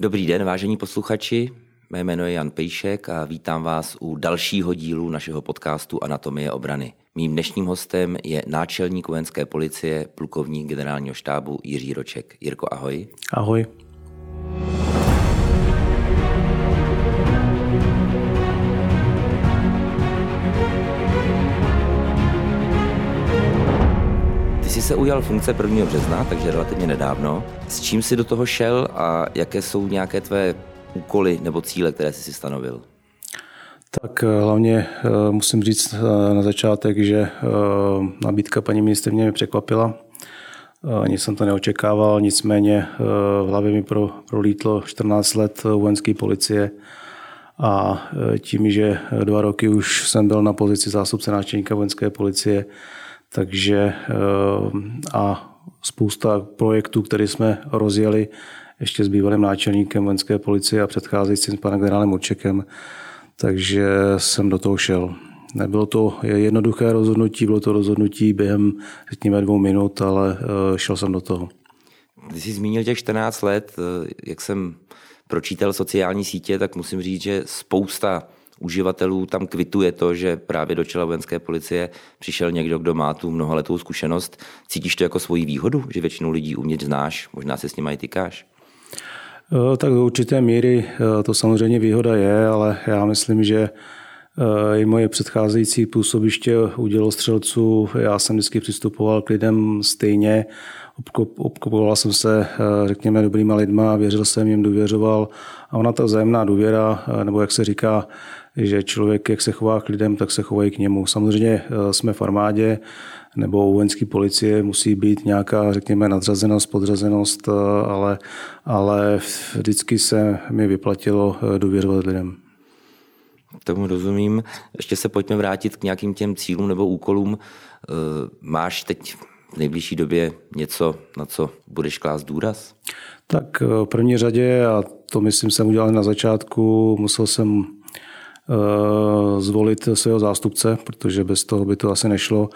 Dobrý den, vážení posluchači. Mé jméno je Jan Pejšek a vítám vás u dalšího dílu našeho podcastu Anatomie obrany. Mým dnešním hostem je náčelník Vojenské policie, plukovník generálního štábu Jiří Roček. Jirko, ahoj. Ahoj. Ty se ujal funkce 1. března, takže relativně nedávno. S čím jsi do toho šel a jaké jsou nějaké tvé úkoly nebo cíle, které jsi si stanovil? Tak hlavně musím říct na začátek, že nabídka paní ministryně mě překvapila. Ani jsem to neočekával, nicméně v hlavě mi prolítlo 14 let vojenské policie a tím, že 2 roky už jsem byl na pozici zástupce náčelníka vojenské policie, takže a spousta projektů, které jsme rozjeli ještě s bývalým náčelníkem vojenské policie a předcházejícím panem generálem Ročkem, takže jsem do toho šel. Nebylo to jednoduché rozhodnutí, bylo to rozhodnutí během, řekněme, 2 minut, ale šel jsem do toho. Když jsi zmínil těch 14 let, jak jsem pročítal sociální sítě, tak musím říct, že spousta uživatelů tam kvituje to, že právě do čela vojenské policie přišel někdo, kdo má tu mnohaletou zkušenost. Cítíš to jako svoji výhodu, že většinu lidí umět znáš, možná se s nimi i tykáš? Tak do určité míry to samozřejmě výhoda je, ale já myslím, že i moje předcházející působiště u dělostřelců, já jsem vždycky přistupoval k lidem stejně, obklopoval jsem se, řekněme, dobrýma lidma, věřil jsem jim, důvěřoval a ona ta vzájemná důvěra, nebo jak se říká, že člověk, jak se chová k lidem, tak se chovají k němu. Samozřejmě jsme v armádě nebo u vojenské policie musí být nějaká, řekněme, nadřazenost, podřazenost, ale vždycky se mi vyplatilo důvěřovat lidem. Tomu rozumím. Ještě se pojďme vrátit k nějakým těm cílům nebo úkolům. Máš teď v nejbližší době něco, na co budeš klást důraz? Tak v první řadě, a to myslím jsem udělal na začátku, musel jsem zvolit svého zástupce, protože bez toho by to asi nešlo.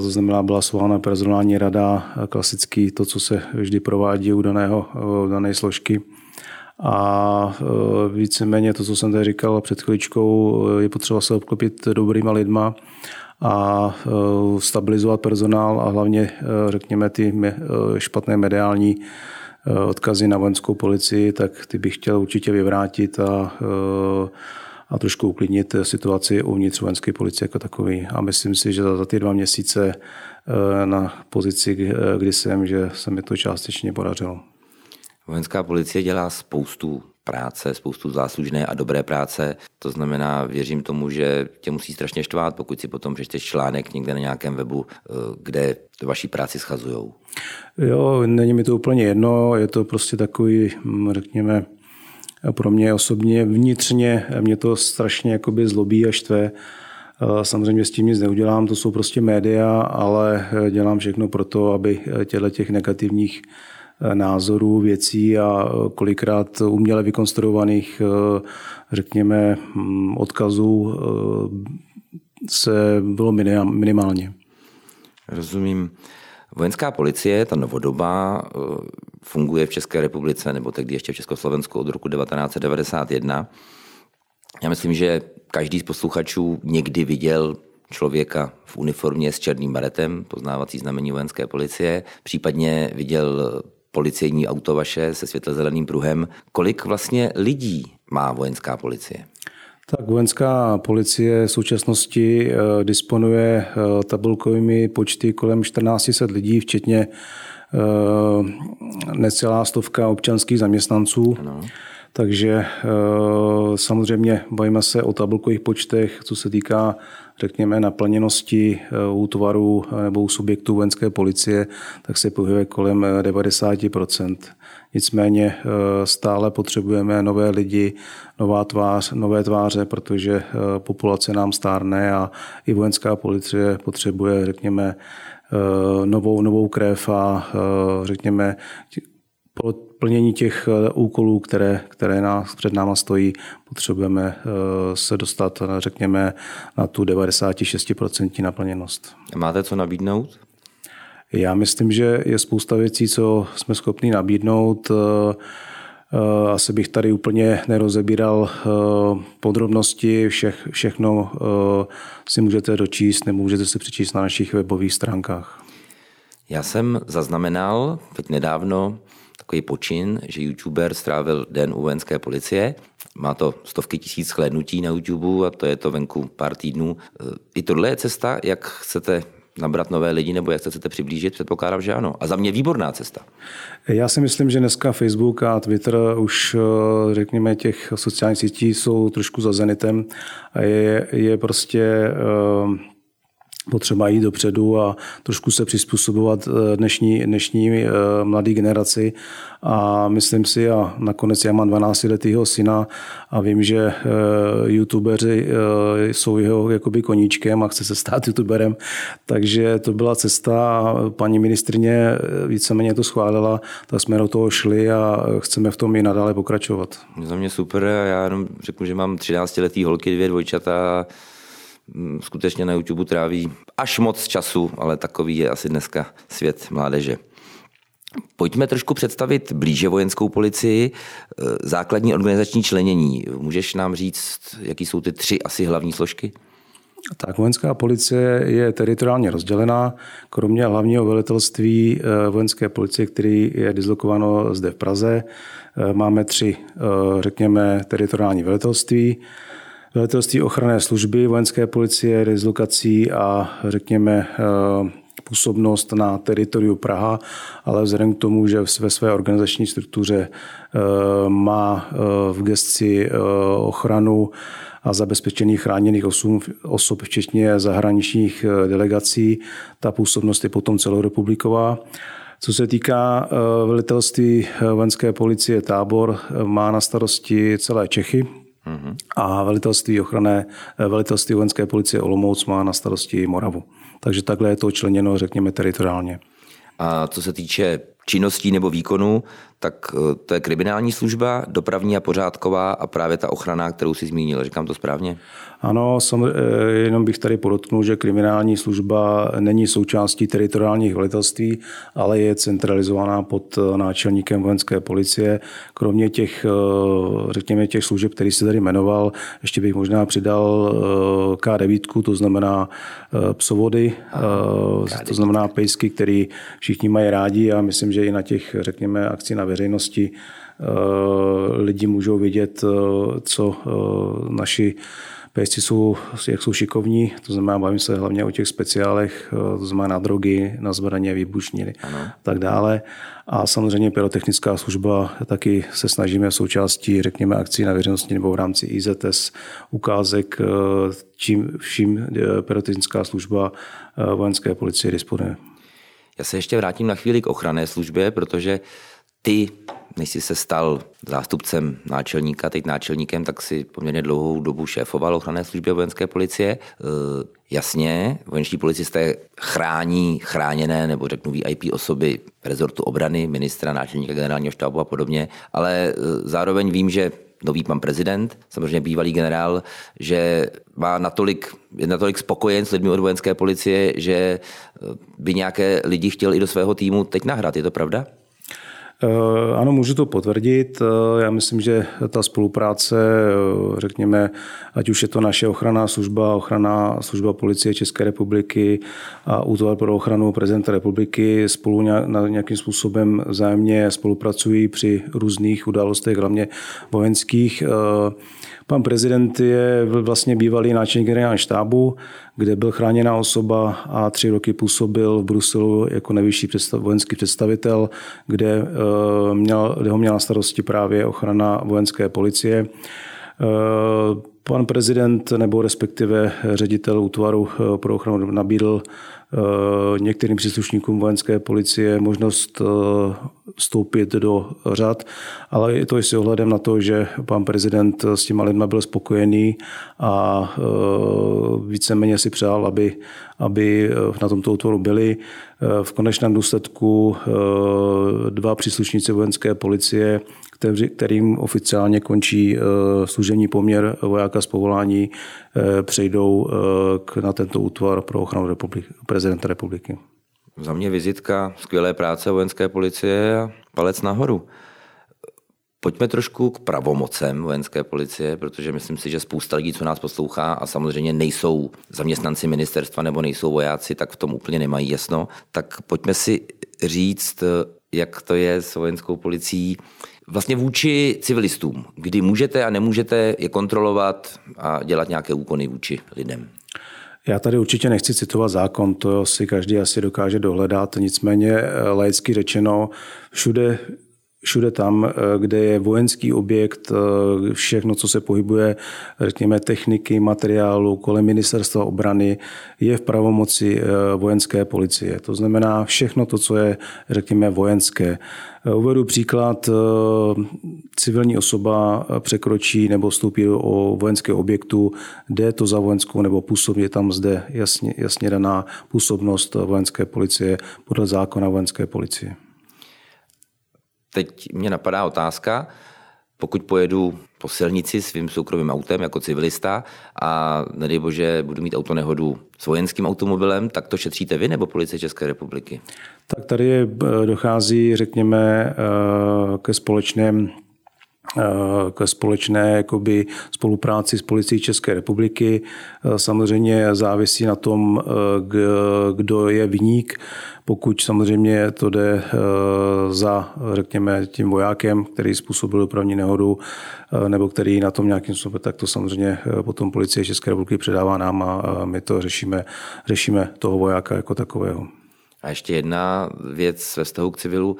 To znamená, byla svolána personální rada, klasický to, co se vždy provádí u dané složky. A víceméně to, co jsem tady říkal před chvíličkou, je potřeba se obklopit dobrýma lidma a stabilizovat personál a hlavně, řekněme, ty špatné mediální odkazy na vojenskou policii, tak ty bych chtěl určitě vyvrátit a trošku uklidnit situaci uvnitř vojenské policie jako takový. A myslím si, že za ty 2 měsíce na pozici, kdy jsem, že se mi to částečně podařilo. Vojenská policie dělá spoustu práce, spoustu záslužné a dobré práce. To znamená, věřím tomu, že tě musí strašně štvát, pokud si potom přečteš článek někde na nějakém webu, kde vaši práci schazujou. Jo, není mi to úplně jedno, je to prostě takový, řekněme, pro mě osobně vnitřně, mě to strašně jakoby zlobí a štve. Samozřejmě s tím nic neudělám, to jsou prostě média, ale dělám všechno pro to, aby těchto těch negativních názorů, věcí a kolikrát uměle vykonstruovaných, řekněme, odkazů se bylo minimálně. Rozumím. Vojenská policie, ta novodobá, funguje v České republice nebo tehdy ještě v Československu od roku 1991. Já myslím, že každý z posluchačů někdy viděl člověka v uniformě s černým baretem, poznávací znamení vojenské policie, případně viděl policejní auto vaše se světlezeleným pruhem. Kolik vlastně lidí má vojenská policie? Tak vojenská policie v současnosti disponuje tabulkovými počty kolem 1400 lidí, včetně necelá stovka občanských zaměstnanců. Ano. Takže samozřejmě bavíme se o tabulkových počtech, co se týká, řekněme, naplněnosti útvarů nebo u subjektů vojenské policie, tak se pohybuje kolem 90%. Nicméně stále potřebujeme nové lidi, nové tváře, protože populace nám stárne a i vojenská policie potřebuje, řekněme, novou krev a, řekněme, plnění těch úkolů, které nás před náma stojí, potřebujeme se dostat, řekněme, na tu 96% naplněnost. Máte co nabídnout? Já myslím, že je spousta věcí, co jsme schopni nabídnout. Asi bych tady úplně nerozebíral podrobnosti, všechno si můžete dočíst, nebo můžete si přečíst na našich webových stránkách. Já jsem zaznamenal teď nedávno takový počin, že youtuber strávil den u vojenské policie. Má to stovky tisíc shlédnutí na YouTube a to je to venku pár týdnů. I tohle je cesta, jak chcete nabrat nové lidi, nebo jak se chcete přiblížit, předpokládám, že ano. A za mě výborná cesta. Já si myslím, že dneska Facebook a Twitter už, řekněme, těch sociálních sítí jsou trošku za zenitem a je prostě potřeba jít dopředu a trošku se přizpůsobovat dnešní mladé generaci. A myslím si, a nakonec já mám 12letýho syna a vím, že youtubeři jsou jeho jakoby koníčkem a chce se stát youtuberem. Takže to byla cesta a paní ministryně víceméně to schválila, tak jsme do toho šli a chceme v tom i nadále pokračovat. Za mě super, já jenom řeknu, že mám 13letý holky, 2 dvojčata. Skutečně na YouTube tráví až moc času, ale takový je asi dneska svět mládeže. Pojďme trošku představit blíže vojenskou policii, základní organizační členění. Můžeš nám říct, jaký jsou ty 3 asi hlavní složky? Tak, vojenská policie je teritoriálně rozdělená, kromě hlavního velitelství vojenské policie, který je dislokováno zde v Praze. Máme 3, řekněme, teritoriální velitelství. Velitelství ochranné služby, vojenské policie, dislokací a řekněme působnost na teritoriu Praha, ale vzhledem k tomu, že ve své organizační struktuře má v gesci ochranu a zabezpečení chráněných osob, včetně zahraničních delegací, ta působnost je potom celorepubliková. Co se týká velitelství vojenské policie Tábor, má na starosti celé Čechy, a velitelství vojenské policie Olomouc má na starosti Moravu. Takže takhle je to členěno, řekněme, teritoriálně. A co se týče činností nebo výkonu, tak to je kriminální služba, dopravní a pořádková a právě ta ochrana, kterou jsi zmínil. Říkám to správně? Ano, jenom bych tady podotknul, že kriminální služba není součástí teritoriálních velitelství, ale je centralizovaná pod náčelníkem vojenské policie. Kromě těch, řekněme, těch služeb, který jsi tady jmenoval, ještě bych možná přidal K-9, to znamená psovody, to znamená pejsky, který všichni mají rádi a myslím, že i na těch, řekněme, akcí na veřejnosti lidi můžou vidět, co naši pejsci jsou, jak jsou šikovní. To znamená, bavím se hlavně o těch speciálech, to znamená na drogy, na zbraně, výbušniny a tak dále. A samozřejmě pyrotechnická služba, taky se snažíme v součástí, řekněme, akcí na veřejnosti nebo v rámci IZS ukázek, čím pyrotechnická služba vojenské policie disponuje. Já se ještě vrátím na chvíli k ochranné službě, protože ty, než jsi se stal zástupcem náčelníka, teď náčelníkem, tak si poměrně dlouhou dobu šéfoval ochranné službě vojenské policie. Jasně, vojenští policisté chrání chráněné, nebo řeknu VIP osoby rezortu obrany, ministra, náčelníka generálního štábu a podobně, ale zároveň vím, že nový pan prezident, samozřejmě bývalý generál, že má natolik spokojen s lidmi od vojenské policie, že by nějaké lidi chtěl i do svého týmu teď nahrát. Je to pravda? Ano, můžu to potvrdit. Já myslím, že ta spolupráce, řekněme, ať už je to naše ochranná služba policie České republiky a útvar pro ochranu prezidenta republiky, spolu nějakým způsobem vzájemně spolupracují při různých událostech, hlavně vojenských. Pan prezident je vlastně bývalý náčelník generálního štábu, kde byl chráněná osoba a 3 roky působil v Bruselu jako nejvyšší vojenský představitel, kde ho měla na starosti právě ochrana vojenské policie. Pan prezident nebo respektive ředitel útvaru pro ochranu nabídl některým příslušníkům vojenské policie možnost vstoupit do řad, ale je to i s ohledem na to, že pan prezident s těma lidma byl spokojený a víceméně si přál, aby na tomto útvaru byli. V konečném důsledku 2 příslušníci vojenské policie, kterým oficiálně končí služební poměr vojáka z povolání, přejdou na tento útvar pro ochranu prezidenta republiky. Za mě vizitka skvělé práce vojenské policie a palec nahoru. Pojďme trošku k pravomocem vojenské policie, protože myslím si, že spousta lidí, co nás poslouchá a samozřejmě nejsou zaměstnanci ministerstva nebo nejsou vojáci, tak v tom úplně nemají jasno. Tak pojďme si říct, jak to je s vojenskou policií vlastně vůči civilistům, kdy můžete a nemůžete je kontrolovat a dělat nějaké úkony vůči lidem. Já tady určitě nechci citovat zákon, to si každý asi dokáže dohledat, nicméně laicky řečeno všude tam, kde je vojenský objekt, všechno, co se pohybuje, řekněme, techniky, materiálu kolem ministerstva obrany, je v pravomoci vojenské policie. To znamená všechno to, co je, řekněme, vojenské. Uvedu příklad, civilní osoba překročí nebo vstoupí do vojenského objektu, jde to za vojenskou nebo působí, je tam zde jasně daná působnost vojenské policie podle zákona vojenské policie. Teď mě napadá otázka, pokud pojedu po silnici svým soukromým autem jako civilista a nedej bože budu mít autonehodu s vojenským automobilem, tak to šetříte vy nebo Policie České republiky? Tak tady dochází, řekněme, ke společné jakoby, spolupráci s Policií České republiky. Samozřejmě závisí na tom, kdo je viník. Pokud samozřejmě to jde za, řekněme, tím vojákem, který způsobil dopravní nehodu nebo který na tom nějakým způsobem, tak to samozřejmě potom Policie České republiky předává nám a my to řešíme toho vojáka jako takového. A ještě jedna věc ve vztahu k civilu.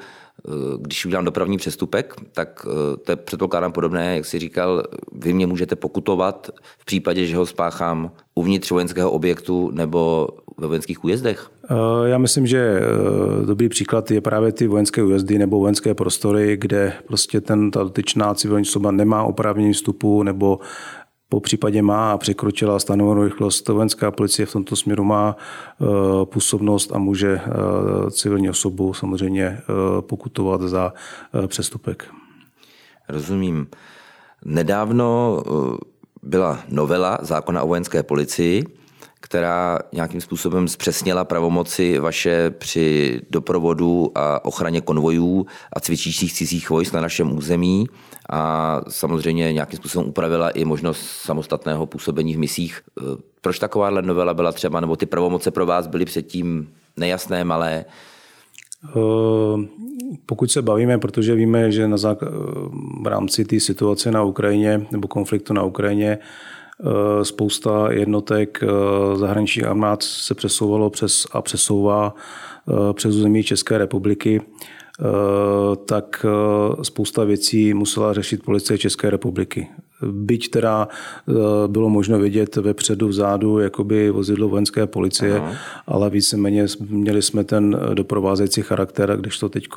Když udělám dopravní přestupek, tak to je předpokládám podobné, jak jsi říkal, vy mě můžete pokutovat v případě, že ho spáchám uvnitř vojenského objektu nebo ve vojenských újezdech? Já myslím, že dobrý příklad je právě ty vojenské újezdy nebo vojenské prostory, kde prostě ta dotyčná civilní osoba nemá oprávnění vstupu nebo po případě má a překročila stanovenou rychlost. Vojenská policie v tomto směru má působnost a může civilní osobu samozřejmě pokutovat za přestupek. Rozumím. Nedávno byla novela zákona o vojenské policii, která nějakým způsobem zpřesnila pravomoci vaše při doprovodu a ochraně konvojů a cvičících cizích vojsk na našem území a samozřejmě nějakým způsobem upravila i možnost samostatného působení v misích. Proč takováhle novela byla třeba, nebo ty pravomoce pro vás byly předtím nejasné, malé? Pokud se bavíme, protože víme, že v rámci té situace na Ukrajině nebo konfliktu na Ukrajině spousta jednotek zahraničních armád se přesouvalo přesouvá přes území České republiky, tak spousta věcí musela řešit Policie České republiky. Byť teda bylo možno vidět vepředu, vzadu, jakoby vozidlo vojenské policie, ale víceméně měli jsme ten doprovázející charakter, když to teď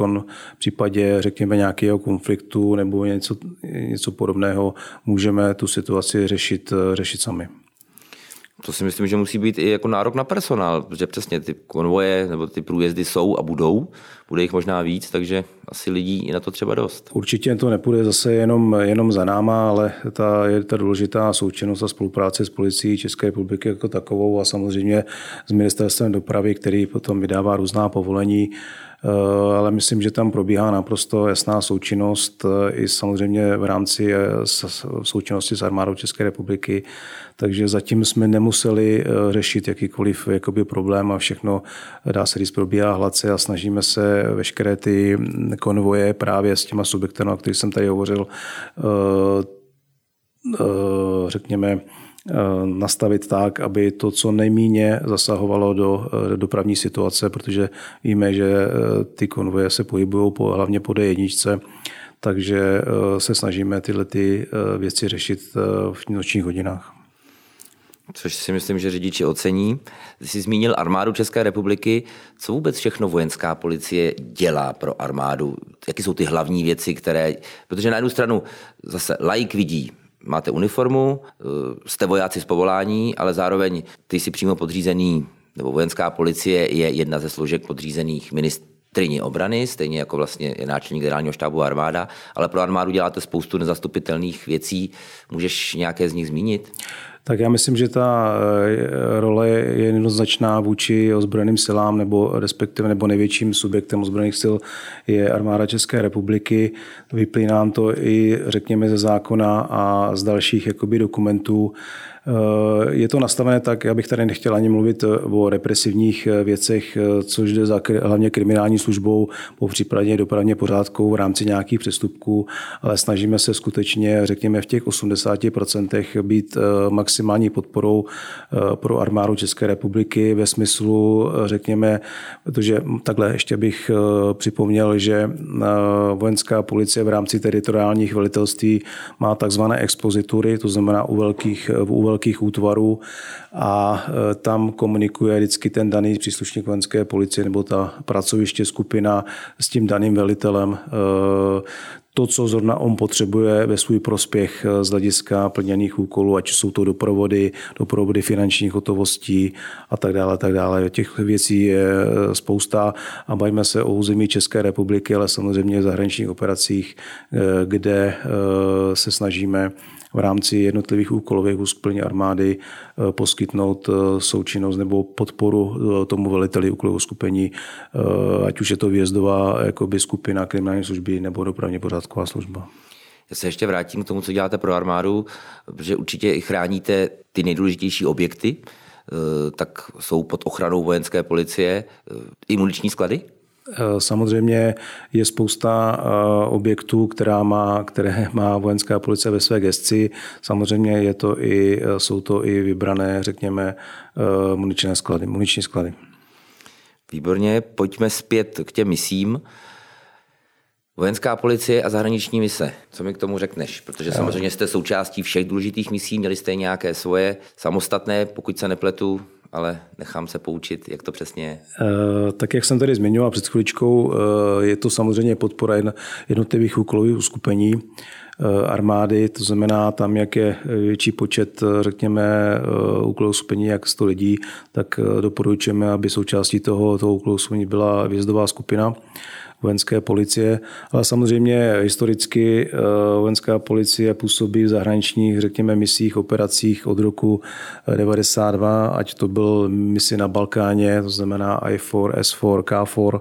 v případě, řekněme, nějakého konfliktu nebo něco podobného, můžeme tu situaci řešit sami. To si myslím, že musí být i jako nárok na personál, protože přesně ty konvoje nebo ty průjezdy jsou a budou. Bude jich možná víc, takže asi lidí je na to třeba dost. Určitě to nepůjde zase jenom za náma, ale je ta důležitá součinnost a spolupráce s Policií České republiky jako takovou a samozřejmě s Ministerstvem dopravy, který potom vydává různá povolení, ale myslím, že tam probíhá naprosto jasná součinnost i samozřejmě v rámci součinnosti s armádou České republiky, takže zatím jsme nemuseli řešit jakýkoliv jakoby problém a všechno, dá se říct, probíhá hladce a snažíme se veškeré ty konvoje právě s těma subjekty, o kterých jsem tady hovořil, řekněme, nastavit tak, aby to co nejméně zasahovalo do dopravní situace, protože víme, že ty konvoje se pohybují hlavně po D1, takže se snažíme tyhle ty věci řešit v nočních hodinách. Což si myslím, že řidiči ocení. Ty jsi zmínil armádu České republiky. Co vůbec všechno vojenská policie dělá pro armádu? Jaké jsou ty hlavní věci, které... Protože na jednu stranu zase laik vidí, máte uniformu, jste vojáci z povolání, ale zároveň ty jsi přímo podřízený, nebo vojenská policie je jedna ze složek podřízených ministryni obrany, stejně jako vlastně je náčelník generálního štábu armáda, ale pro armádu děláte spoustu nezastupitelných věcí. Můžeš nějaké z nich zmínit? Tak já myslím, že ta role je jednoznačná vůči ozbrojeným silám nebo respektive nebo největším subjektem ozbrojených sil je Armáda České republiky. Vyplývá nám to i, řekněme, ze zákona a z dalších jakoby dokumentů. Je to nastavené tak, já bych tady nechtěl ani mluvit o represivních věcech, což jde za hlavně kriminální službou, popřípadně dopravně pořádkou v rámci nějakých přestupků, ale snažíme se skutečně, řekněme, v těch 80% být maximální podporou pro Armádu České republiky ve smyslu, řekněme, protože takhle ještě bych připomněl, že Vojenská policie v rámci teritoriálních velitelství má takzvané expozitury, to znamená u velkých útvarů a tam komunikuje vždycky ten daný příslušník vojenské policie nebo ta pracoviště skupina s tím daným velitelem to, co zrovna on potřebuje ve svůj prospěch z hlediska plněných úkolů, ať jsou to doprovody finančních hotovostí a tak dále. Těch věcí je spousta a bavíme se o území České republiky, ale samozřejmě v zahraničních operacích, kde se snažíme v rámci jednotlivých úkolových úsplní armády poskytnout součinnost nebo podporu tomu veliteli úkolového skupení, ať už je to výjezdová jakoby skupina kriminální služby nebo dopravně pořádková služba. Já se ještě vrátím k tomu, co děláte pro armádu, protože určitě i chráníte ty nejdůležitější objekty, tak jsou pod ochranou vojenské policie i muniční sklady? Samozřejmě je spousta objektů, které má vojenská policie ve své gesci. Samozřejmě jsou to i vybrané, řekněme, muniční sklady. Výborně, pojďme zpět k těm misím. Vojenská policie a zahraniční mise. Co mi k tomu řekneš? Protože samozřejmě jste součástí všech důležitých misí, měli jste nějaké svoje samostatné, pokud se nepletu, ale nechám se poučit, jak to přesně je. Tak jak jsem tady zmiňoval před chvíličkou, je to samozřejmě podpora jednotlivých úkolových uskupení armády, to znamená tam, jak je větší počet, řekněme, úkolových uskupení, jak 100 lidí, tak doporučujeme, aby součástí toho úkolového uskupení byla výjezdová skupina vojenské policie, ale samozřejmě historicky vojenská policie působí v zahraničních, řekněme, misích, operacích od roku 92, ať to byl misi na Balkáně, to znamená I4, S4, K4,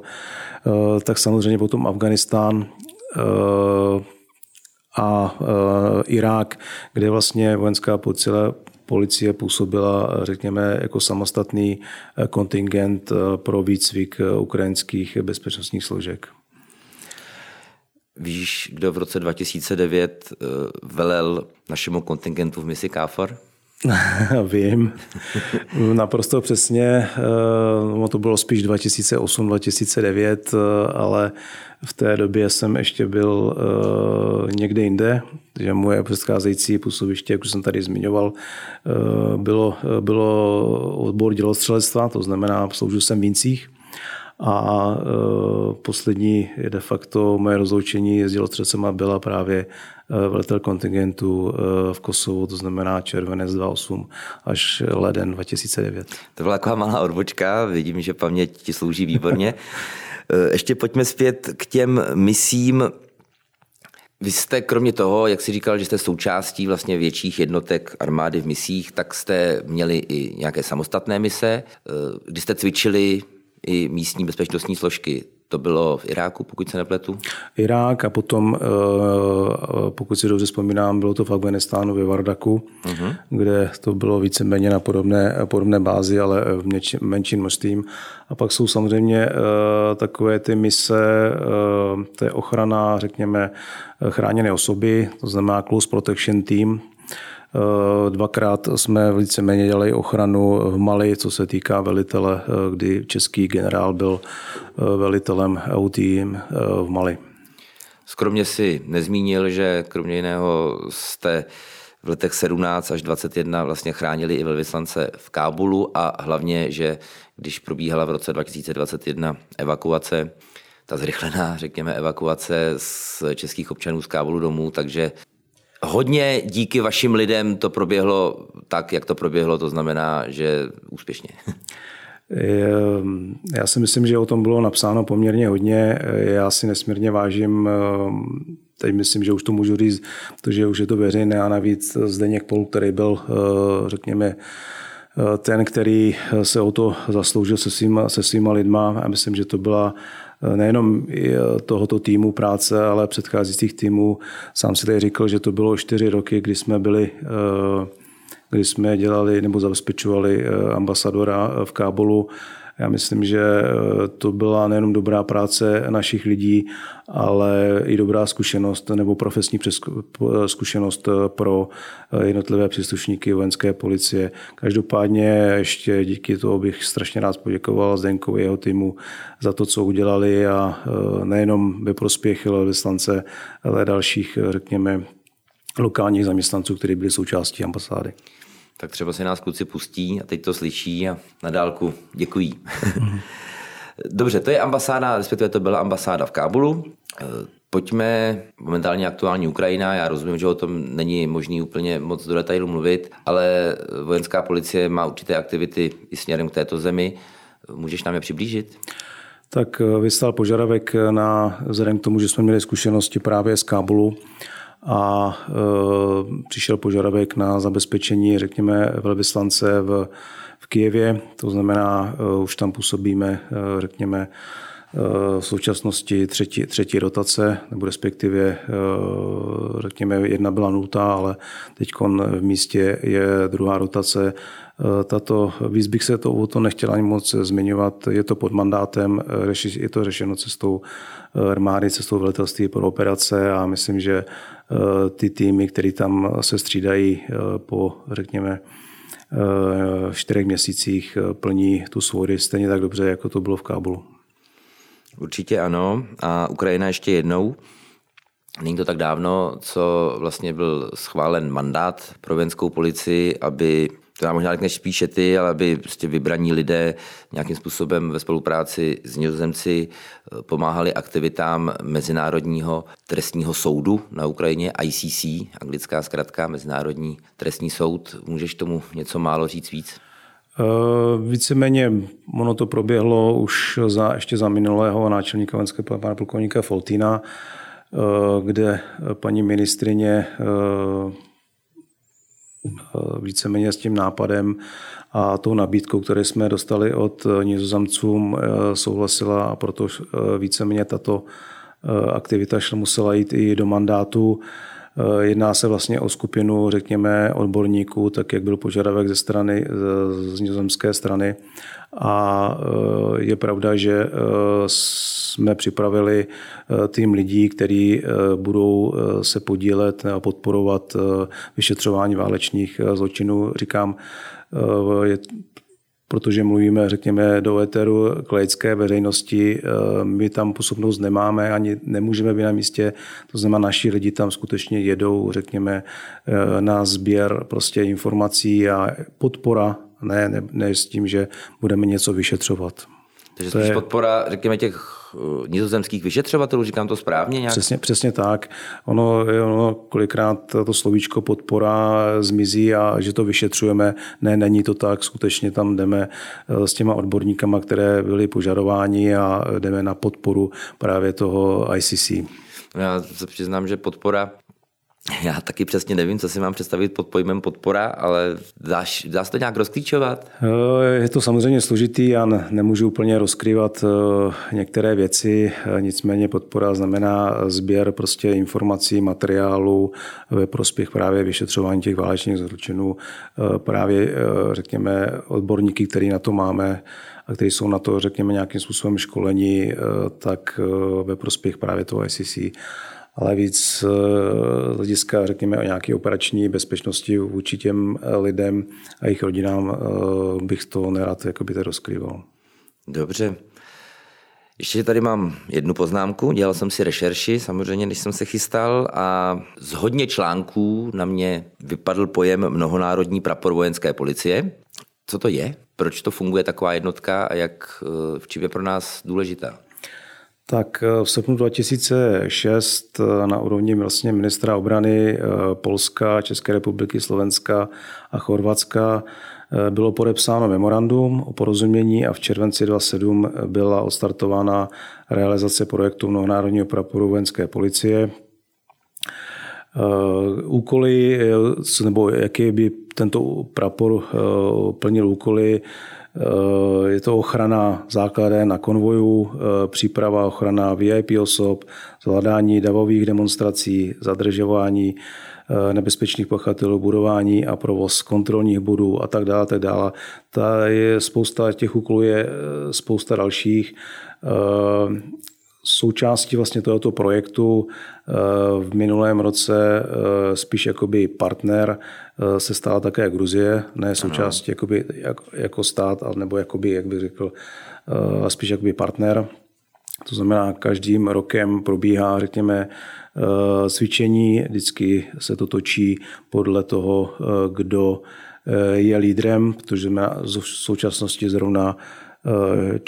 tak samozřejmě potom Afghánistán a Irák, kde vlastně vojenská policie působila, řekněme, jako samostatný kontingent pro výcvik ukrajinských bezpečnostních složek. Víš, kdo v roce 2009 velel našemu kontingentu v misi KFOR? Vím, naprosto přesně, to bylo spíš 2008-2009, ale v té době jsem ještě byl někde jinde, že moje předcházející působiště, jak už jsem tady zmiňoval, bylo odbor dělostřelectva, to znamená, sloužil jsem v Jincích. A poslední de facto moje rozloučení s dělostřelecema byla právě velitel kontingentu v Kosovu, to znamená červenec 2008 až leden 2009. To byla taková malá odbočka, vidím, že paměť ti slouží výborně. Ještě pojďme zpět k těm misím. Vy jste kromě toho, jak jsi říkal, že jste součástí vlastně větších jednotek armády v misích, tak jste měli i nějaké samostatné mise, kdy jste cvičili i místní bezpečnostní složky. To bylo v Iráku, pokud se nepletu? Irák a potom, pokud si dobře vzpomínám, bylo to v Afghánistánu ve Vardaku, Kde to bylo víceméně na podobné bázi, ale v menším množstvím. A pak jsou samozřejmě takové ty mise, to je ochrana, řekněme, chráněné osoby, to znamená Close Protection Team. Dvakrát jsme víceméně dělali ochranu v Mali, co se týká velitele, kdy český generál byl velitelem EUTM v Mali. Skromně si nezmínil, že kromě jiného jste v letech 17 až 21 vlastně chránili i velvyslance v Kábulu a hlavně, že když probíhala v roce 2021 evakuace, ta zrychlená, řekněme, evakuace z českých občanů z Kábulu domů, takže hodně díky vašim lidem to proběhlo tak, jak to proběhlo, to znamená, že úspěšně. Já si myslím, že o tom bylo napsáno poměrně hodně. Já si nesmírně vážím, teď myslím, že už to můžu říct, protože už je to veřejné a navíc Zdeněk Pol, který byl, řekněme, ten, který se o to zasloužil se svýma lidma. Já myslím, že to byla nejenom tohoto týmu práce, ale předcházejících týmů. Sám si tady říkal, že to bylo 4 roky, kdy jsme dělali nebo zabezpečovali ambasadora v Kábulu. Já myslím, že to byla nejenom dobrá práce našich lidí, ale i dobrá zkušenost nebo profesní zkušenost pro jednotlivé příslušníky vojenské policie. Každopádně ještě díky toho bych strašně rád poděkoval Zdenkovi a jeho týmu za to, co udělali a nejenom ve prospěch vyslance, ale dalších, řekněme, lokálních zaměstnanců, kteří byli součástí ambasády. Tak třeba se nás kluci pustí a teď to slyší a na dálku děkují. Dobře, to je ambasáda, respektive to byla ambasáda v Kábulu. Pojďme, momentálně aktuální Ukrajina, já rozumím, že o tom není možný úplně moc do detailu mluvit, ale vojenská policie má určité aktivity i směrem k této zemi. Můžeš nám je přiblížit? Tak vystal požadavek vzhledem k tomu, že jsme měli zkušenosti právě z Kábulu, a přišel požadavek na zabezpečení, řekněme, velvyslance v Kyjevě. To znamená, už tam působíme, řekněme, v současnosti třetí rotace, nebo respektive, řekněme, jedna byla nultá, ale teď v místě je druhá rotace. Tato víc bych se o to nechtěl ani moc zmiňovat. Je to pod mandátem, je to řešeno cestou armády, cestou velitelství pro operace a myslím, že ty týmy, které tam se střídají po, řekněme, 4 měsících, plní tu svou roli stejně tak dobře, jako to bylo v Kábulu. Určitě ano. A Ukrajina ještě jednou. Není to tak dávno, co vlastně byl schválen mandát pro vojenskou policii, aby, to já možná než spíše ty, ale aby prostě vybraní lidé nějakým způsobem ve spolupráci s Nizozemci pomáhali aktivitám Mezinárodního trestního soudu na Ukrajině, ICC, anglická zkratka, Mezinárodní trestní soud. Můžeš tomu něco málo říct víc? Víceméně ono to proběhlo už ještě za minulého náčelníka vojenské policie pana plukovníka Foltína, kde paní ministrině víceméně s tím nápadem a tou nabídkou, kterou jsme dostali od Nizozemců, souhlasila a proto víceméně tato aktivita musela jít i do mandátu. Jedná se vlastně o skupinu, řekněme, odborníků, tak jak byl požadavek z nizozemské strany. A je pravda, že jsme připravili tým lidí, kteří budou se podílet a podporovat vyšetřování válečných zločinů. Říkám, protože mluvíme, řekněme, do éteru k laické veřejnosti, my tam působnost nemáme, ani nemůžeme být na místě, to znamená, naši lidi tam skutečně jedou, řekněme, na sběr prostě informací a podpora, ne s tím, že budeme něco vyšetřovat. Takže spíš podpora, řekněme, těch nizozemských vyšetřovatelů, říkám to správně nějak? Přesně tak. Ono kolikrát to slovíčko podpora zmizí a že to vyšetřujeme. Ne, není to tak. Skutečně tam jdeme s těma odborníkama, které byly požadováni a jdeme na podporu právě toho ICC. Já se přiznám, že podpora... Já taky přesně nevím, co si mám představit pod pojmem podpora, ale dá se to nějak rozklíčovat? Je to samozřejmě složitý, já nemůžu úplně rozkrývat některé věci, nicméně podpora znamená sběr prostě informací, materiálu ve prospěch právě vyšetřování těch válečných zločinů, právě řekněme odborníky, který na to máme a kteří jsou na to, řekněme, nějakým způsobem školení, tak ve prospěch právě toho ICC. Ale víc z hlediska, řekněme, o nějaké operační bezpečnosti vůči těm lidem a jejich rodinám bych to nerad jakoby to rozkrýval. Dobře. Ještě tady mám jednu poznámku. Dělal jsem si rešerši, samozřejmě, když jsem se chystal a z hodně článků na mě vypadl pojem mnohonárodní prapor vojenské policie. Co to je? Proč to funguje taková jednotka a jak v čem je pro nás důležitá? Tak v srpnu 2006 na úrovni vlastně ministra obrany Polska, České republiky, Slovenska a Chorvatska bylo podepsáno memorandum o porozumění a v červenci 2007 byla odstartována realizace projektu Mnohonárodního praporu Vojenské policie. Úkoly, nebo jaký by tento prapor plnil úkoly, je to ochrana základen na konvoju, příprava, ochrana VIP osob, zvládání davových demonstrací, zadržování nebezpečných pachatelů, budování a provoz kontrolních budů a tak dále, tak dále. Těch úkolů je spousta dalších. Součástí vlastně tohoto projektu v minulém roce spíš jakoby partner se stala také Gruzie, ne součástí jakoby jako stát, nebo jakoby, jak bych řekl, spíš jakoby partner. To znamená, každým rokem probíhá, řekněme, cvičení, vždycky se to točí podle toho, kdo je lídrem, protože v současnosti zrovna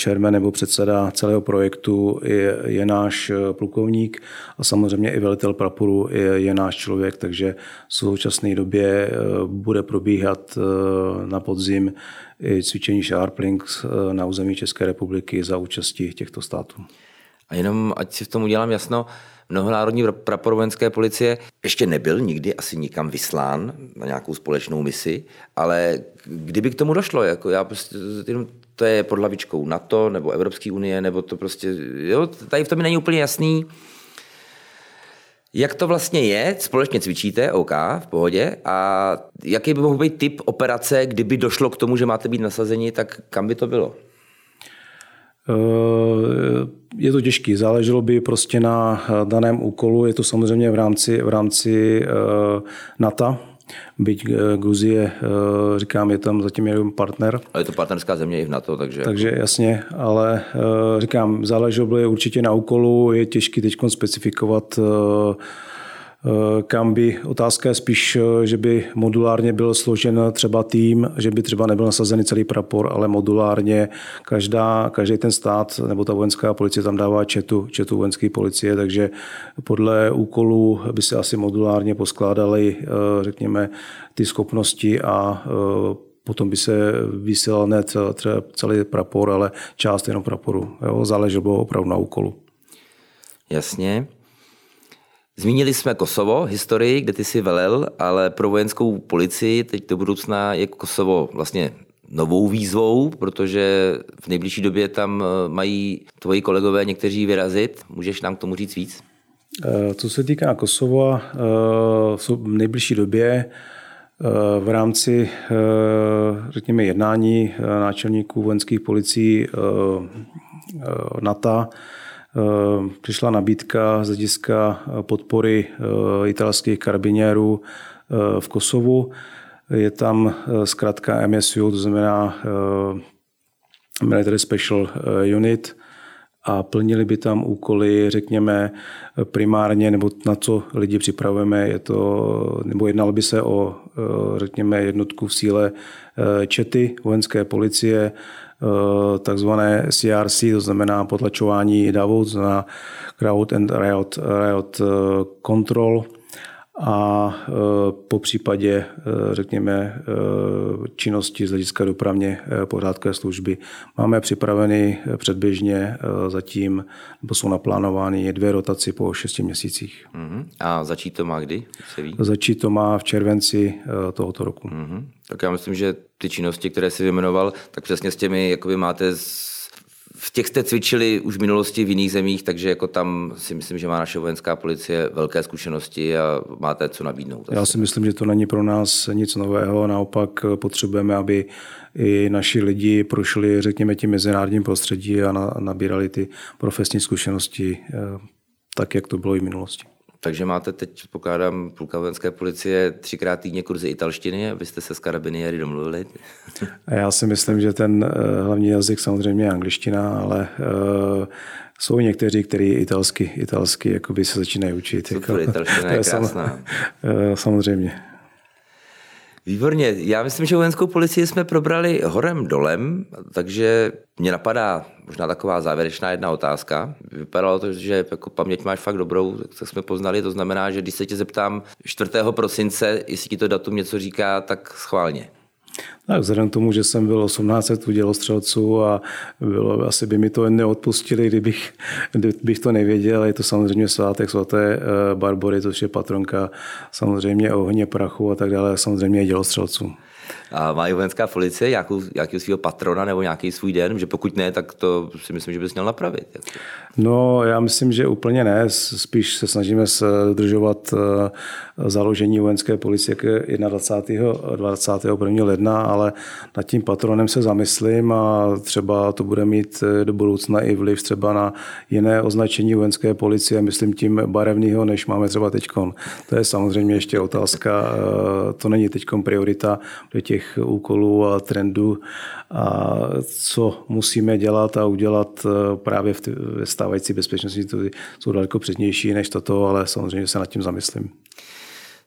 chairman nebo předseda celého projektu je náš plukovník a samozřejmě i velitel praporu je náš člověk, takže v současné době bude probíhat na podzim cvičení Sharpling na území České republiky za účasti těchto států. A jenom, ať si v tom udělám jasno, Mnohonárodní prapor Vojenské policie ještě nebyl nikdy asi nikam vyslán na nějakou společnou misi, ale kdyby k tomu došlo, jako já prostě, to je pod hlavičkou NATO nebo Evropské unie, nebo to prostě, jo, tady v tom není úplně jasný, jak to vlastně je, společně cvičíte, OK, v pohodě, a jaký by mohl být typ operace, kdyby došlo k tomu, že máte být nasazeni, tak kam by to bylo? Je to těžké, záleželo by prostě na daném úkolu, je to samozřejmě v rámci NATO, byť Gruzie, říkám, je tam zatím jenom partner. Ale je to partnerská země i v NATO, takže... Takže jasně, ale říkám, záleželo by určitě na úkolu, je těžké teď specifikovat, kam by, otázka je spíš, že by modulárně byl složen třeba tým, že by třeba nebyl nasazený celý prapor, ale modulárně každý ten stát nebo ta vojenská policie tam dává četu vojenské policie, takže podle úkolů by se asi modulárně poskládaly, řekněme, ty schopnosti a potom by se vysílal ne celý prapor, ale část jenom praporu. Jo, záleželo opravdu na úkolu. Jasně. Zmínili jsme Kosovo, historii, kde ty jsi velel, ale pro vojenskou policii teď do budoucna je Kosovo vlastně novou výzvou, protože v nejbližší době tam mají tvoji kolegové někteří vyrazit. Můžeš nám k tomu říct víc? Co se týká Kosova, v nejbližší době v rámci, řekněme, jednání náčelníků vojenských policií NATO přišla nabídka z hlediska podpory italských karabinérů v Kosovu. Je tam zkrátka MSU, to znamená Military Special Unit, a plnili by tam úkoly, řekněme, primárně, nebo na co lidi připravujeme, je to, nebo jednalo by se o, řekněme, jednotku v síle čety vojenské policie, takzvané CRC, to znamená potlačování davů, to znamená crowd and riot control, a po případě, řekněme, činnosti z hlediska dopravně pořádkové služby. Máme připraveny předběžně zatím, nebo jsou naplánovány 2 rotaci po 6 měsících. A začít to má kdy? Začít to má v červenci tohoto roku. Tak já myslím, že ty činnosti, které jsi vyjmenoval, tak přesně s těmi jakoby máte... V těch jste cvičili už v minulosti v jiných zemích, takže jako tam si myslím, že má naše vojenská policie velké zkušenosti a máte co nabídnout. Já si myslím, že to není pro nás nic nového, naopak potřebujeme, aby i naši lidi prošli, řekněme, tím mezinárodním prostředí a nabírali ty profesní zkušenosti tak, jak to bylo i v minulosti. Takže máte teď, pokládám, půlka vojenské policie 3x týdně kurzy italštiny, abyste se s karabiniéry domluvili? Já si myslím, že ten hlavní jazyk samozřejmě je angličtina, ale jsou někteří, kteří italsky jakoby se začínají učit. Super, italština je krásná. Samozřejmě. Výborně. Já myslím, že vojenskou policii jsme probrali horem dolem, takže mě napadá možná taková závěrečná jedna otázka. Vypadalo to, že jako paměť máš fakt dobrou, tak jsme poznali. To znamená, že když se tě zeptám 4. prosince, jestli ti to datum něco říká, tak schválně. Tak vzhledem k tomu, že jsem byl 1800 u dělostřelců a bylo, asi by mi to neodpustili, kdybych to nevěděl. Je to samozřejmě svátek svaté Barbory, což je patronka samozřejmě ohně, prachu a tak dále, samozřejmě i dělostřelců. A má i vojenská policie nějakého svého patrona nebo nějaký svůj den? Že pokud ne, tak to si myslím, že bys měl napravit. No, já myslím, že úplně ne. Spíš se snažíme dodržovat založení vojenské policie k 21. ledna, ale nad tím patronem se zamyslím a třeba to bude mít do budoucna i vliv třeba na jiné označení vojenské policie, myslím tím barevného, než máme třeba teďkon. To je samozřejmě ještě otázka, to není teďkon priorita do těch úkolů a trendů, a co musíme dělat a udělat právě ve stávající bezpečnosti, to jsou daleko přednější než toto, ale samozřejmě se nad tím zamyslím.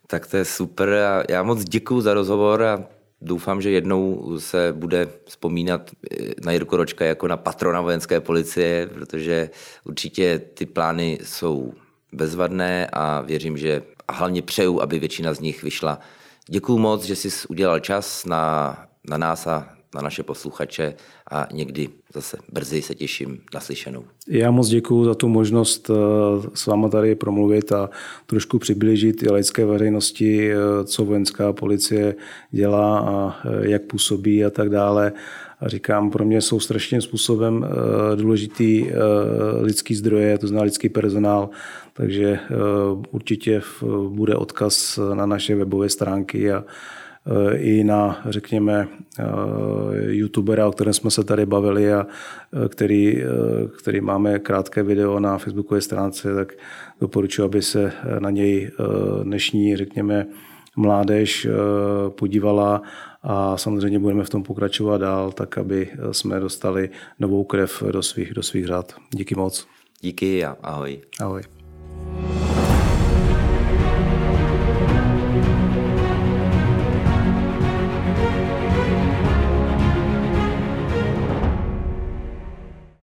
Tak to je super. Já moc děkuju za rozhovor a doufám, že jednou se bude vzpomínat na Jirku Ročka jako na patrona vojenské policie, protože určitě ty plány jsou bezvadné a věřím, že a hlavně přeju, aby většina z nich vyšla. Děkuju moc, že jsi udělal čas na nás a na naše posluchače a někdy zase brzy se těším na slyšenou. Já moc děkuju za tu možnost s váma tady promluvit a trošku přiblížit i laické veřejnosti, co vojenská policie dělá a jak působí a tak dále. A říkám, pro mě jsou strašným způsobem důležitý lidský zdroje, to znamená lidský personál, takže určitě bude odkaz na naše webové stránky a i na, řekněme, youtubera, o kterém jsme se tady bavili a který máme krátké video na facebookové stránce, tak doporučuji, aby se na něj dnešní, řekněme, mládež podívala a samozřejmě budeme v tom pokračovat dál, tak aby jsme dostali novou krev do svých řád. Díky moc. Díky a ahoj. Ahoj.